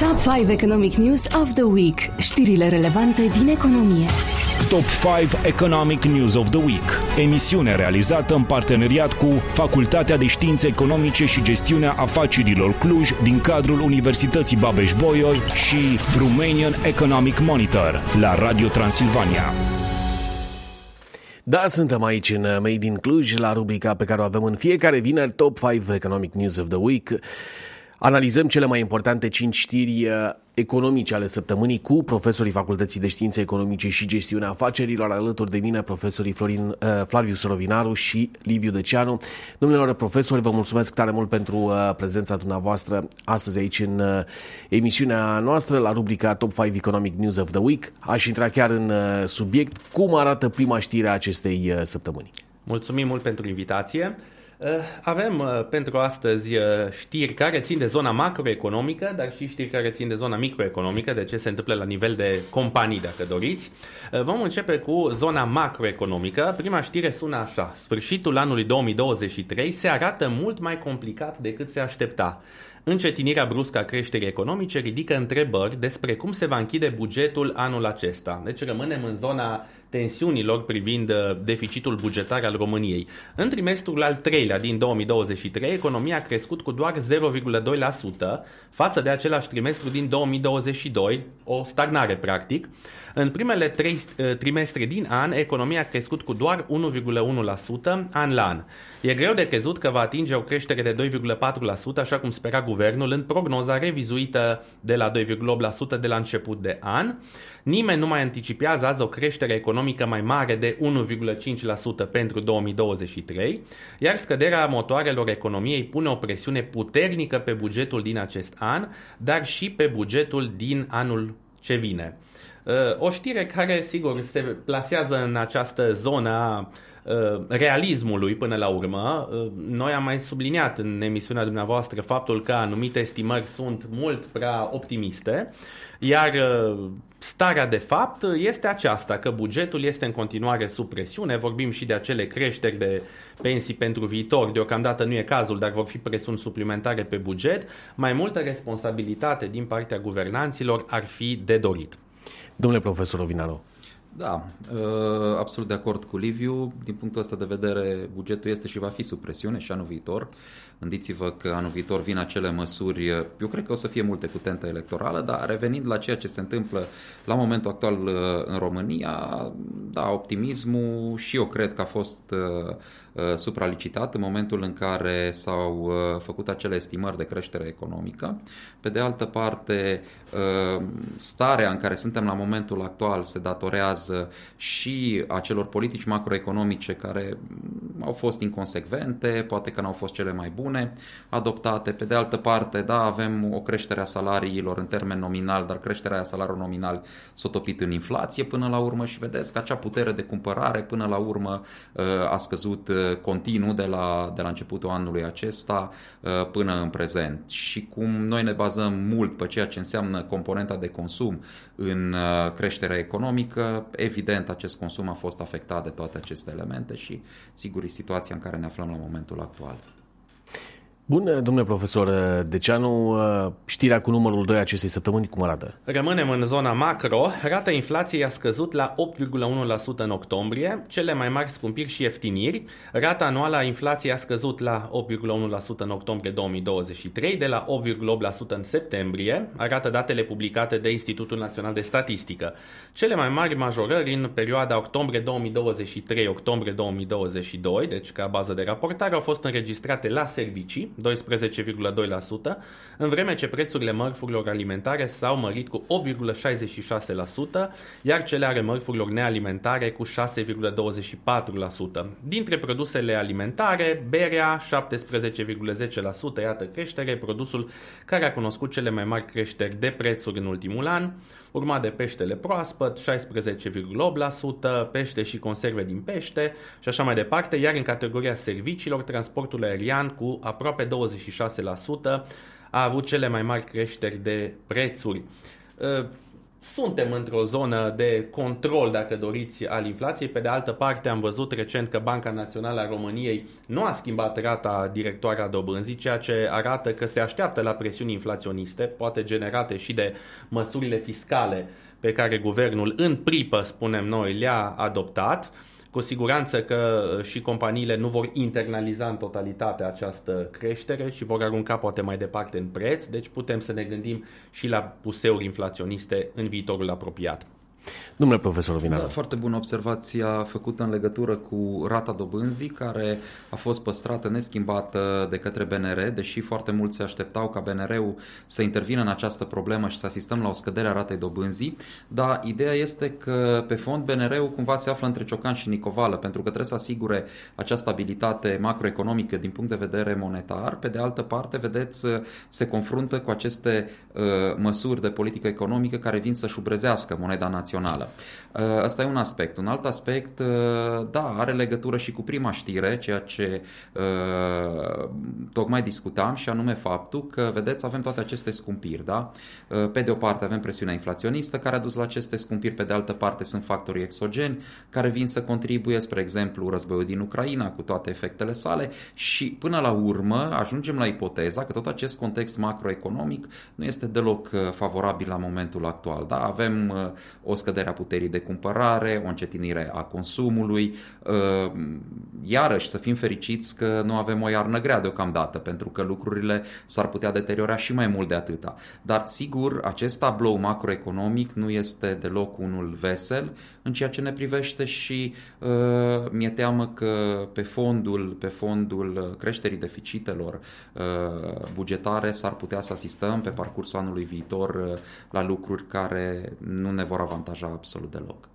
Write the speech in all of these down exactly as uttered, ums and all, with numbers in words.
Top five Economic News of the Week. Știrile relevante din economie. Top five Economic News of the Week. Emisiune realizată în parteneriat cu Facultatea de Științe Economice și Gestiunea Afacerilor Cluj din cadrul Universității Babeș-Bolyai și Romanian Economic Monitor la Radio Transilvania. Da, suntem aici în Made in Cluj, la rubrica pe care o avem în fiecare vineri, Top five Economic News of the Week. Analizăm cele mai importante cinci știri economice ale săptămânii cu profesorii Facultății de Științe Economice și Gestiunea Afacerilor, alături de mine profesorii Florin, Flavius Rovinaru și Liviu Deceanu. Domnilor profesori, vă mulțumesc tare mult pentru prezența dumneavoastră astăzi aici în emisiunea noastră la rubrica Top five Economic News of the Week. Aș intra chiar în subiect. Cum arată prima știre a acestei săptămâni? Mulțumim mult pentru invitație. Avem pentru astăzi știri care țin de zona macroeconomică, dar și știri care țin de zona microeconomică, de ce se întâmplă la nivel de companii, dacă doriți. Vom începe cu zona macroeconomică. Prima știre sună așa: sfârșitul anului două mii douăzeci și trei se arată mult mai complicat decât se aștepta. Încetinirea bruscă a creșterii economice ridică întrebări despre cum se va închide bugetul anul acesta. Deci rămânem în zona tensiunilor privind deficitul bugetar al României. În trimestrul al treilea din două mii douăzeci și trei, economia a crescut cu doar zero virgulă doi la sută față de același trimestru din două mii douăzeci și doi, o stagnare practic. În primele trei trimestre din an, economia a crescut cu doar unu virgulă unu la sută an la an. E greu de crezut că va atinge o creștere de doi virgulă patru la sută, așa cum spera guvernul în prognoza revizuită de la doi virgulă opt la sută de la început de an. Nimeni nu mai anticipează azi o creștere economică mai mare de unu virgulă cinci la sută pentru două mii douăzeci și trei, iar scăderea motoarelor economiei pune o presiune puternică pe bugetul din acest an, dar și pe bugetul din anul ce vine. O știre care, sigur, se plasează în această zonă a realismului până la urmă. Noi am mai subliniat în emisiunea dumneavoastră faptul că anumite estimări sunt mult prea optimiste, iar starea de fapt este aceasta, că bugetul este în continuare sub presiune. Vorbim și de acele creșteri de pensii pentru viitor. Deocamdată nu e cazul, dar vor fi presiuni suplimentare pe buget. Mai multă responsabilitate din partea guvernanților ar fi de dorit. Domnule profesor Rovinaru. Da, absolut de acord cu Liviu. Din punctul ăsta de vedere, bugetul este și va fi sub presiune și anul viitor. Gândiți-vă că anul viitor vin acele măsuri, eu cred că o să fie multe cu tentă electorală, dar revenind la ceea ce se întâmplă la momentul actual în România, da, optimismul și eu cred că a fost supralicitat în momentul în care s-au făcut acele estimări de creștere economică. Pe de altă parte, starea în care suntem la momentul actual se datorează și acelor politici macroeconomice care au fost inconsecvente, poate că n-au fost cele mai bune adoptate. Pe de altă parte, da, avem o creștere a salariilor în termen nominal, dar creșterea salariului nominal s-a topit în inflație până la urmă și vedeți că acea putere de cumpărare până la urmă a scăzut continuu de la, de la începutul anului acesta până în prezent. Și cum noi ne bazăm mult pe ceea ce înseamnă componenta de consum în creșterea economică, evident acest consum a fost afectat de toate aceste elemente și sigur e situația în care ne aflăm la momentul actual. Bun, domnule profesor Deceanu, știrea cu numărul doi acestei săptămâni cum arată? Rămânem în zona macro. Rata inflației a scăzut la opt virgulă unu la sută în octombrie, cele mai mari scumpiri și ieftiniri. Rata anuală a inflației a scăzut la opt virgulă unu la sută în octombrie două mii douăzeci și trei, de la opt virgulă opt la sută în septembrie, arată datele publicate de Institutul Național de Statistică. Cele mai mari majorări în perioada octombrie două mii douăzeci și trei - octombrie două mii douăzeci și doi, deci ca bază de raportare, au fost înregistrate la servicii, doisprezece virgulă doi la sută, în vreme ce prețurile mărfurilor alimentare s-au mărit cu opt virgulă șaizeci și șase la sută, iar cele ale mărfurilor nealimentare cu șase virgulă douăzeci și patru la sută. Dintre produsele alimentare, berea șaptesprezece virgulă zece la sută, iată creștere, produsul care a cunoscut cele mai mari creșteri de prețuri în ultimul an, urmat de peștele proaspăt, șaisprezece virgulă opt la sută, pește și conserve din pește și așa mai departe, iar în categoria serviciilor, transportul aerian cu aproape douăzeci și șase la sută a avut cele mai mari creșteri de prețuri. suntem într-o zonă de control, dacă doriți, al inflației. Pe de altă parte, am văzut recent că Banca Națională a României nu a schimbat rata directoare a dobânzii, ceea ce arată că se așteaptă la presiuni inflaționiste, poate generate și de măsurile fiscale pe care guvernul în pripă, spunem noi, le-a adoptat. Cu siguranță că și companiile nu vor internaliza în totalitate această creștere și vor arunca poate mai departe în preț, deci putem să ne gândim și la puseuri inflaționiste în viitorul apropiat. Domnule profesor Rovinaru. Da, foarte bună observația făcută în legătură cu rata dobânzii, care a fost păstrată neschimbată de către B N R, deși foarte mulți se așteptau ca B N R-ul să intervină în această problemă și să asistăm la o scădere a ratei dobânzii, dar ideea este că pe fond B N R-ul cumva se află între ciocan și nicovală, pentru că trebuie să asigure această stabilitate macroeconomică din punct de vedere monetar. Pe de altă parte, vedeți, se confruntă cu aceste uh, măsuri de politică economică care vin să șubrezească moneda națională. Asta e un aspect. Un alt aspect, da, are legătură și cu prima știre, ceea ce uh, tocmai discutam, și anume faptul că, vedeți, avem toate aceste scumpiri, da? Pe de o parte avem presiunea inflaționistă care a dus la aceste scumpiri, pe de altă parte sunt factorii exogeni care vin să contribuie, spre exemplu, războiul din Ucraina cu toate efectele sale, și până la urmă ajungem la ipoteza că tot acest context macroeconomic nu este deloc favorabil la momentul actual, da? Avem o scădere a puterii de cumpărare, o încetinire a consumului. Iarăși, să fim fericiți că nu avem o iarnă grea deocamdată, pentru că lucrurile s-ar putea deteriora și mai mult de atâta. Dar, sigur, acest tablou macroeconomic nu este deloc unul vesel în ceea ce ne privește și uh, mi-e teamă că pe fondul, pe fondul creșterii deficitelor uh, bugetare s-ar putea să asistăm pe parcursul anului viitor uh, la lucruri care nu ne vor avantaja absolut deloc.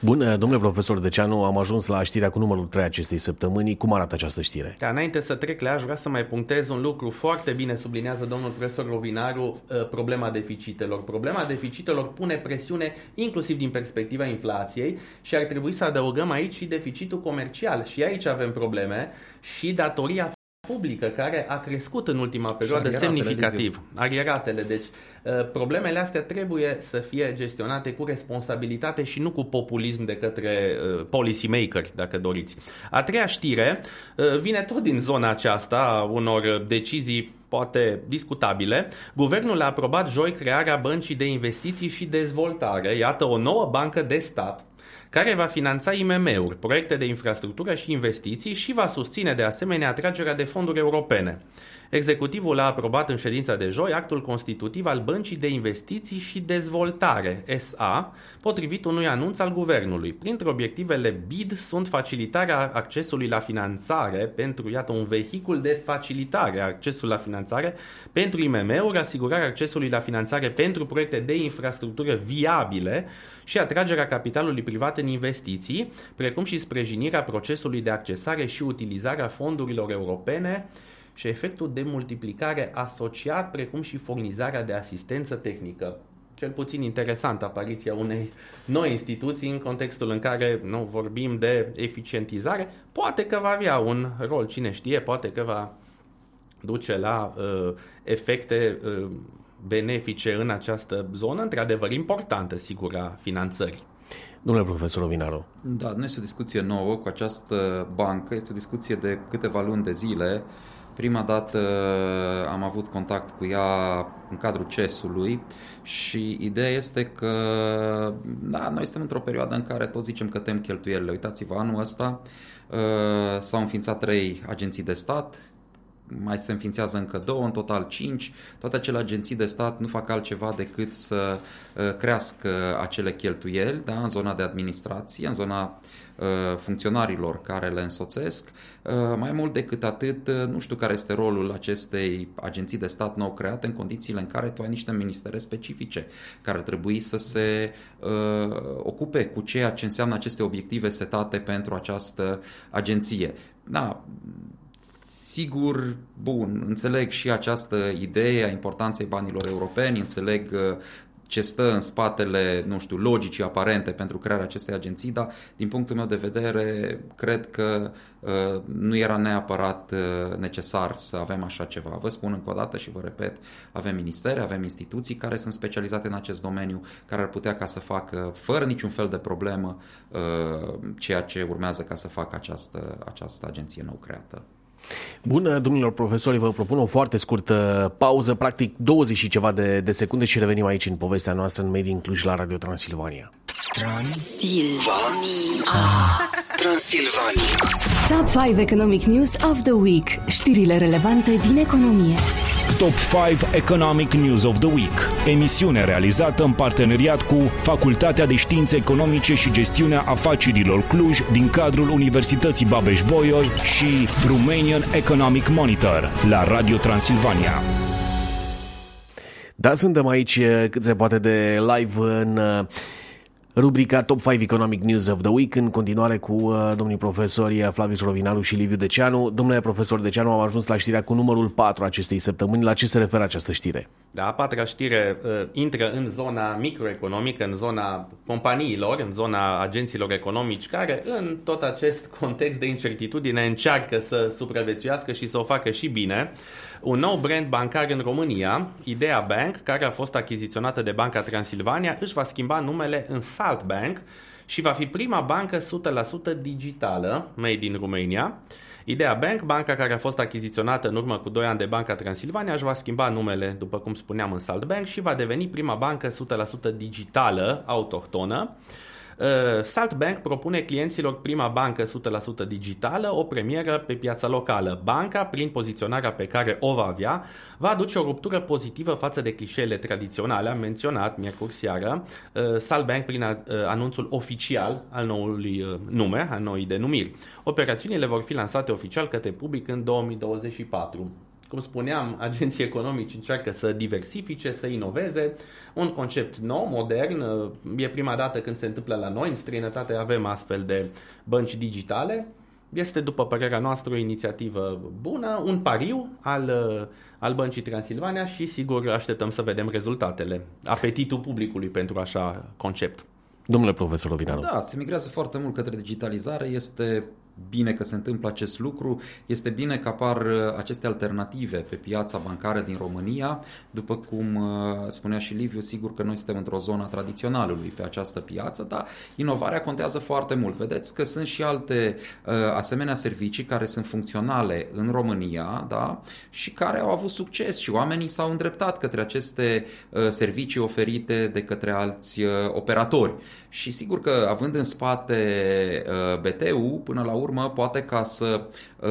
Bun, domnule profesor Deceanu, am ajuns la știrea cu numărul trei acestei săptămâni. Cum arată această știre? Da, înainte să trec la aș vrea să mai punctez un lucru. Foarte bine sublinează domnul profesor Rovinaru problema deficitelor. Problema deficitelor pune presiune inclusiv din perspectiva inflației și ar trebui să adăugăm aici și deficitul comercial. Și aici avem probleme și datoria publică care a crescut în ultima perioadă semnificativ. Arieratele, deci problemele astea trebuie să fie gestionate cu responsabilitate și nu cu populism de către policy makeri, dacă doriți. A treia știre vine tot din zona aceasta unor decizii poate discutabile. Guvernul a aprobat joi crearea Băncii de Investiții și Dezvoltare, iată o nouă bancă de stat care va finanța I M M-uri, proiecte de infrastructură și investiții și va susține de asemenea atragerea de fonduri europene. Executivul a aprobat în ședința de joi actul constitutiv al Băncii de Investiții și Dezvoltare, S A, potrivit unui anunț al guvernului. Printre obiectivele B I D sunt facilitarea accesului la finanțare pentru, iată, un vehicul de facilitare a accesului la finanțare pentru I M M-uri, asigurarea accesului la finanțare pentru proiecte de infrastructură viabile și atragerea capitalului privat în investiții, precum și sprijinirea procesului de accesare și utilizarea fondurilor europene și efectul de multiplicare asociat, precum și furnizarea de asistență tehnică. Cel puțin interesant apariția unei noi instituții în contextul în care nu vorbim de eficientizare. Poate că va avea un rol, cine știe, poate că va duce la uh, efecte uh, benefice în această zonă, într-adevăr importantă, sigur, a finanțării. Domnule profesor Rovinaru. Da, nu este o discuție nouă cu această bancă, este o discuție de câteva luni de zile. Prima dată am avut contact cu ea în cadrul C E S-ului și ideea este că da, noi suntem într-o perioadă în care tot zicem că tem cheltuielile. Uitați-vă, anul ăsta s-au înființat trei agenții de stat, mai se înființează încă două, în total cinci. Toate acele agenții de stat nu fac altceva decât să crească acele cheltuieli, da, în zona de administrație, în zona funcționarilor care le însoțesc. Mai mult decât atât, nu știu care este rolul acestei agenții de stat nou create în condițiile în care tu ai niște ministere specifice care trebuie să se uh, ocupe cu ceea ce înseamnă aceste obiective setate pentru această agenție. Da, sigur, bun, înțeleg și această idee a importanței banilor europeni, înțeleg ce stă în spatele, nu știu, logicii aparente pentru crearea acestei agenții, dar din punctul meu de vedere cred că uh, nu era neapărat uh, necesar să avem așa ceva. Vă spun încă o dată și vă repet, avem ministere, avem instituții care sunt specializate în acest domeniu, care ar putea ca să facă fără niciun fel de problemă uh, ceea ce urmează ca să facă această, această agenție nou creată. Bună, domnilor profesori, vă propun o foarte scurtă pauză, practic douăzeci și ceva de secunde și revenim aici în povestea noastră în Made in Cluj la Radio Transilvania. Transilvania. Transilvania. Top cinci Economic News of the Week. Știrile relevante din economie. Top cinci Economic News of the Week. Emisiune realizată în parteneriat cu Facultatea de Științe Economice și Gestiunea Afacerilor Cluj din cadrul Universității Babeș-Bolyai și Romanian Economic Monitor la Radio Transilvania. Da, suntem aici cât se poate de live în rubrica Top cinci Economic News of the Week, în continuare cu domnii profesori Flavius Rovinaru și Liviu Deceanu. Domnule profesor Deceanu, am ajuns la știrea cu numărul patru acestei săptămâni. La ce se referă această știre? Da, a patra știre intră în zona microeconomică, în zona companiilor, în zona agenților economici, care în tot acest context de incertitudine încearcă să supraviețuiască și să o facă și bine. Un nou brand bancar în România, Idea Bank, care a fost achiziționată de Banca Transilvania, își va schimba numele în Salt Bank și va fi prima bancă o sută la sută digitală, made in Romania. Idea Bank, banca care a fost achiziționată în urmă cu doi ani de Banca Transilvania, își va schimba numele, după cum spuneam, în Salt Bank și va deveni prima bancă o sută la sută digitală, autohtonă. Salt Bank propune clienților prima bancă o sută la sută digitală, o premieră pe piața locală. Banca, prin poziționarea pe care o va avea, va aduce o ruptură pozitivă față de clișeele tradiționale. Am menționat miercuri seară Salt Bank prin anunțul oficial al noului nume, al noii denumiri. Operațiunile vor fi lansate oficial către public în două mii douăzeci și patru. Cum spuneam, agenții economici încearcă să diversifice, să inoveze. Un concept nou, modern, e prima dată când se întâmplă la noi, în străinătate avem astfel de bănci digitale. Este, după părerea noastră, o inițiativă bună, un pariu al, al Băncii Transilvania și, sigur, așteptăm să vedem rezultatele, apetitul publicului pentru așa concept. Domnule profesor Rovinaru. Da, se migrează foarte mult către digitalizare, este bine că se întâmplă acest lucru, este bine că apar aceste alternative pe piața bancară din România. După cum spunea și Liviu, sigur că noi suntem într-o zonă a tradiționalului pe această piață, dar inovarea contează foarte mult. Vedeți că sunt și alte asemenea servicii care sunt funcționale în România, da? Și care au avut succes și oamenii s-au îndreptat către aceste servicii oferite de către alți operatori. Și sigur că având în spate B T U, până la urmă, urmă, poate ca să uh,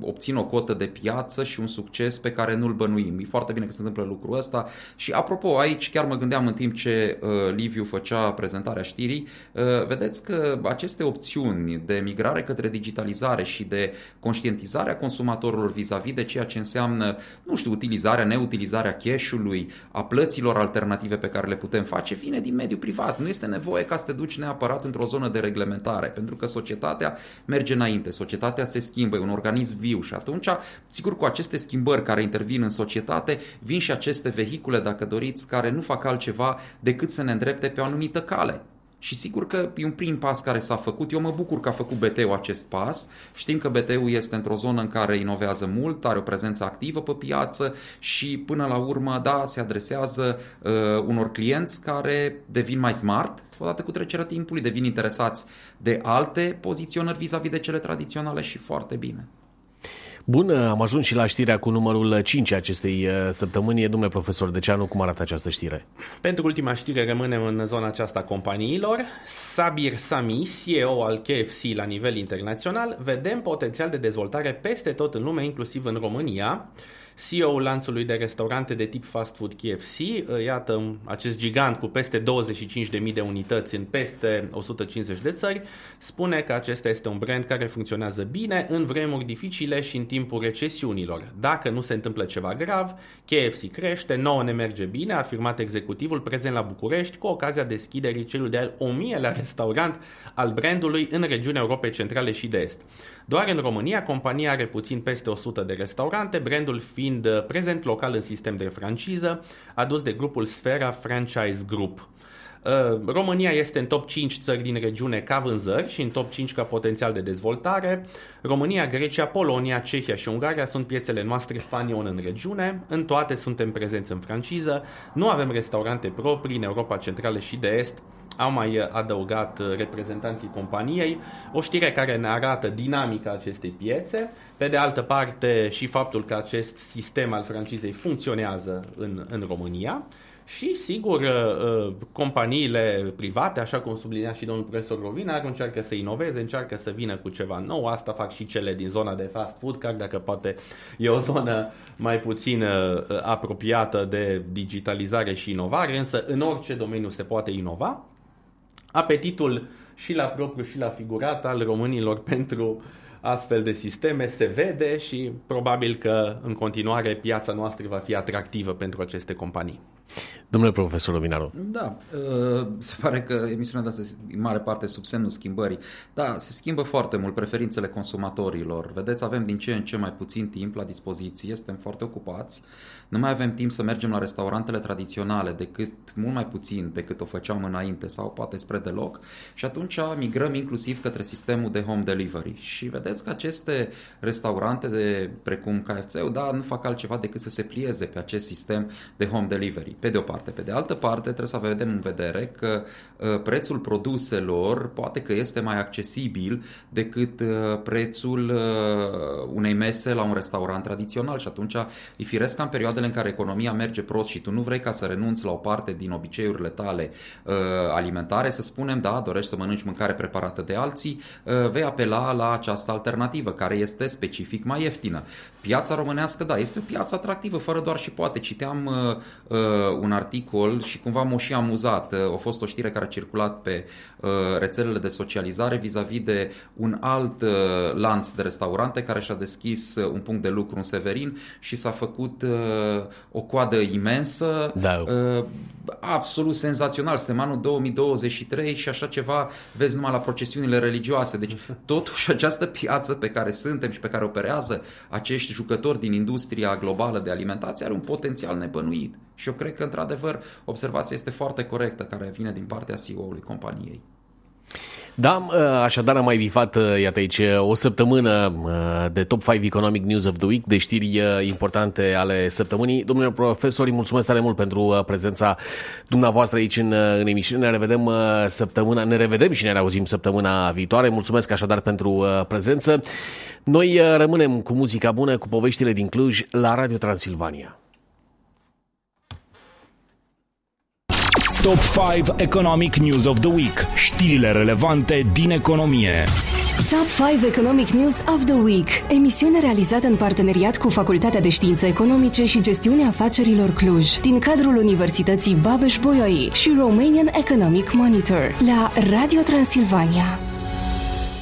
obțin o cotă de piață și un succes pe care nu-l bănuim. E foarte bine că se întâmplă lucrul ăsta. Și apropo, aici chiar mă gândeam în timp ce uh, Liviu făcea prezentarea știrii, uh, vedeți că aceste opțiuni de migrare către digitalizare și de conștientizarea consumatorilor vis-a-vis de ceea ce înseamnă, nu știu, utilizarea, neutilizarea cash-ului, a plăților alternative pe care le putem face, vine din mediul privat. Nu este nevoie ca să te duci neapărat într-o zonă de reglementare, pentru că societatea merge înainte, societatea se schimbă, e un organism viu și atunci, sigur, cu aceste schimbări care intervin în societate, vin și aceste vehicule, dacă doriți, care nu fac altceva decât să ne îndrepte pe o anumită cale. Și sigur că e un prim pas care s-a făcut. Eu mă bucur că a făcut B T U acest pas. Știm că B T U este într-o zonă în care inovează mult, are o prezență activă pe piață și până la urmă, da, se adresează uh, unor clienți care devin mai smart odată cu trecerea timpului, devin interesați de alte poziționări vis-a-vis de cele tradiționale și foarte bine. Bun, am ajuns și la știrea cu numărul cinci acestei săptămâni. Domnule profesor Deceanu, cum arată această știre? Pentru ultima știre rămânem în zona aceasta companiilor. Sabir Sami, C E O al K F C la nivel internațional, vedem potențial de dezvoltare peste tot în lume, inclusiv în România. C E O-ul lanțului de restaurante de tip fast food K F C, iată acest gigant cu peste douăzeci și cinci de mii de unități în peste o sută cincizeci de țări, spune că acesta este un brand care funcționează bine în vremuri dificile și în timpul recesiunilor. Dacă nu se întâmplă ceva grav, K F C crește, nouă ne merge bine, a afirmat executivul prezent la București cu ocazia deschiderii celui de-al o mie-lea restaurant al brandului în regiunea Europei Centrale și de Est. Doar în România, compania are puțin peste o sută de restaurante, brandul fiind fiind prezent local în sistem de franciză, adus de grupul Sfera Franchise Group. România este în top cinci țări din regiune ca vânzări și în top cinci ca potențial de dezvoltare. România, Grecia, Polonia, Cehia și Ungaria sunt piețele noastre fanion în regiune. În toate suntem prezenți în franciză. Nu avem restaurante proprii în Europa Centrală și de Est, au mai adăugat reprezentanții companiei, o știre care ne arată dinamica acestei piețe, pe de altă parte și faptul că acest sistem al francizei funcționează în, în România. Și, sigur, companiile private, așa cum sublinea și domnul profesor Rovinaru, încearcă să inoveze, încearcă să vină cu ceva nou. Asta fac și cele din zona de fast food, chiar dacă poate e o zonă mai puțin apropiată de digitalizare și inovare, însă în orice domeniu se poate inova. Apetitul și la propriu și la figurat al românilor pentru astfel de sisteme se vede și probabil că în continuare piața noastră va fi atractivă pentru aceste companii. Domnule profesor Rovinaru. Da, se pare că emisiunea de astăzi în mare parte sub semnul schimbării. Da, se schimbă foarte mult preferințele consumatorilor. Vedeți, avem din ce în ce mai puțin timp la dispoziție, suntem foarte ocupați. Nu mai avem timp să mergem la restaurantele tradiționale, decât mult mai puțin decât o făceam înainte sau poate spre deloc. Și atunci migrăm inclusiv către sistemul de home delivery. Și vedeți că aceste restaurante de precum K F C, da, nu fac altceva decât să se plieze pe acest sistem de home delivery. Pe de o parte. Pe de altă parte, trebuie să vedem în vedere că uh, prețul produselor poate că este mai accesibil decât uh, prețul uh, unei mese la un restaurant tradițional și atunci îi firesc ca în perioadele în care economia merge prost și tu nu vrei ca să renunți la o parte din obiceiurile tale uh, alimentare, să spunem, da, dorești să mănânci mâncare preparată de alții, uh, vei apela la această alternativă care este specific mai ieftină. Piața românească, da, este o piață atractivă, fără doar și poate. Citeam uh, uh, un articol și cumva m-a și amuzat. A fost o știre care a circulat pe uh, rețelele de socializare vis-a-vis de un alt uh, lanț de restaurante care și-a deschis un punct de lucru în Severin și s-a făcut uh, o coadă imensă. Da. Uh, absolut senzațional. Suntem anul două mii douăzeci și trei și așa ceva vezi numai la procesiunile religioase. Deci totuși această piață pe care suntem și pe care operează acești jucători din industria globală de alimentație are un potențial nebănuit. Și eu cred că, într-adevăr, observația este foarte corectă care vine din partea C E O-ului companiei. Da, așadar am mai bifat, iată aici, o săptămână de Top cinci Economic News of the Week, de știri importante ale săptămânii. Domnule profesor, îi mulțumesc tare mult pentru prezența dumneavoastră aici în, în emisiune. Ne revedem săptămâna, ne revedem și ne reauzim săptămâna viitoare. Mulțumesc așadar pentru prezență. Noi rămânem cu muzica bună, cu poveștile din Cluj la Radio Transilvania. Top cinci Economic News of the Week. Știrile relevante din economie. Top cinci Economic News of the Week. Emisiune realizată în parteneriat cu Facultatea de Științe Economice și Gestiunea Afacerilor Cluj, din cadrul Universității Babeș-Bolyai și Romanian Economic Monitor la Radio Transilvania.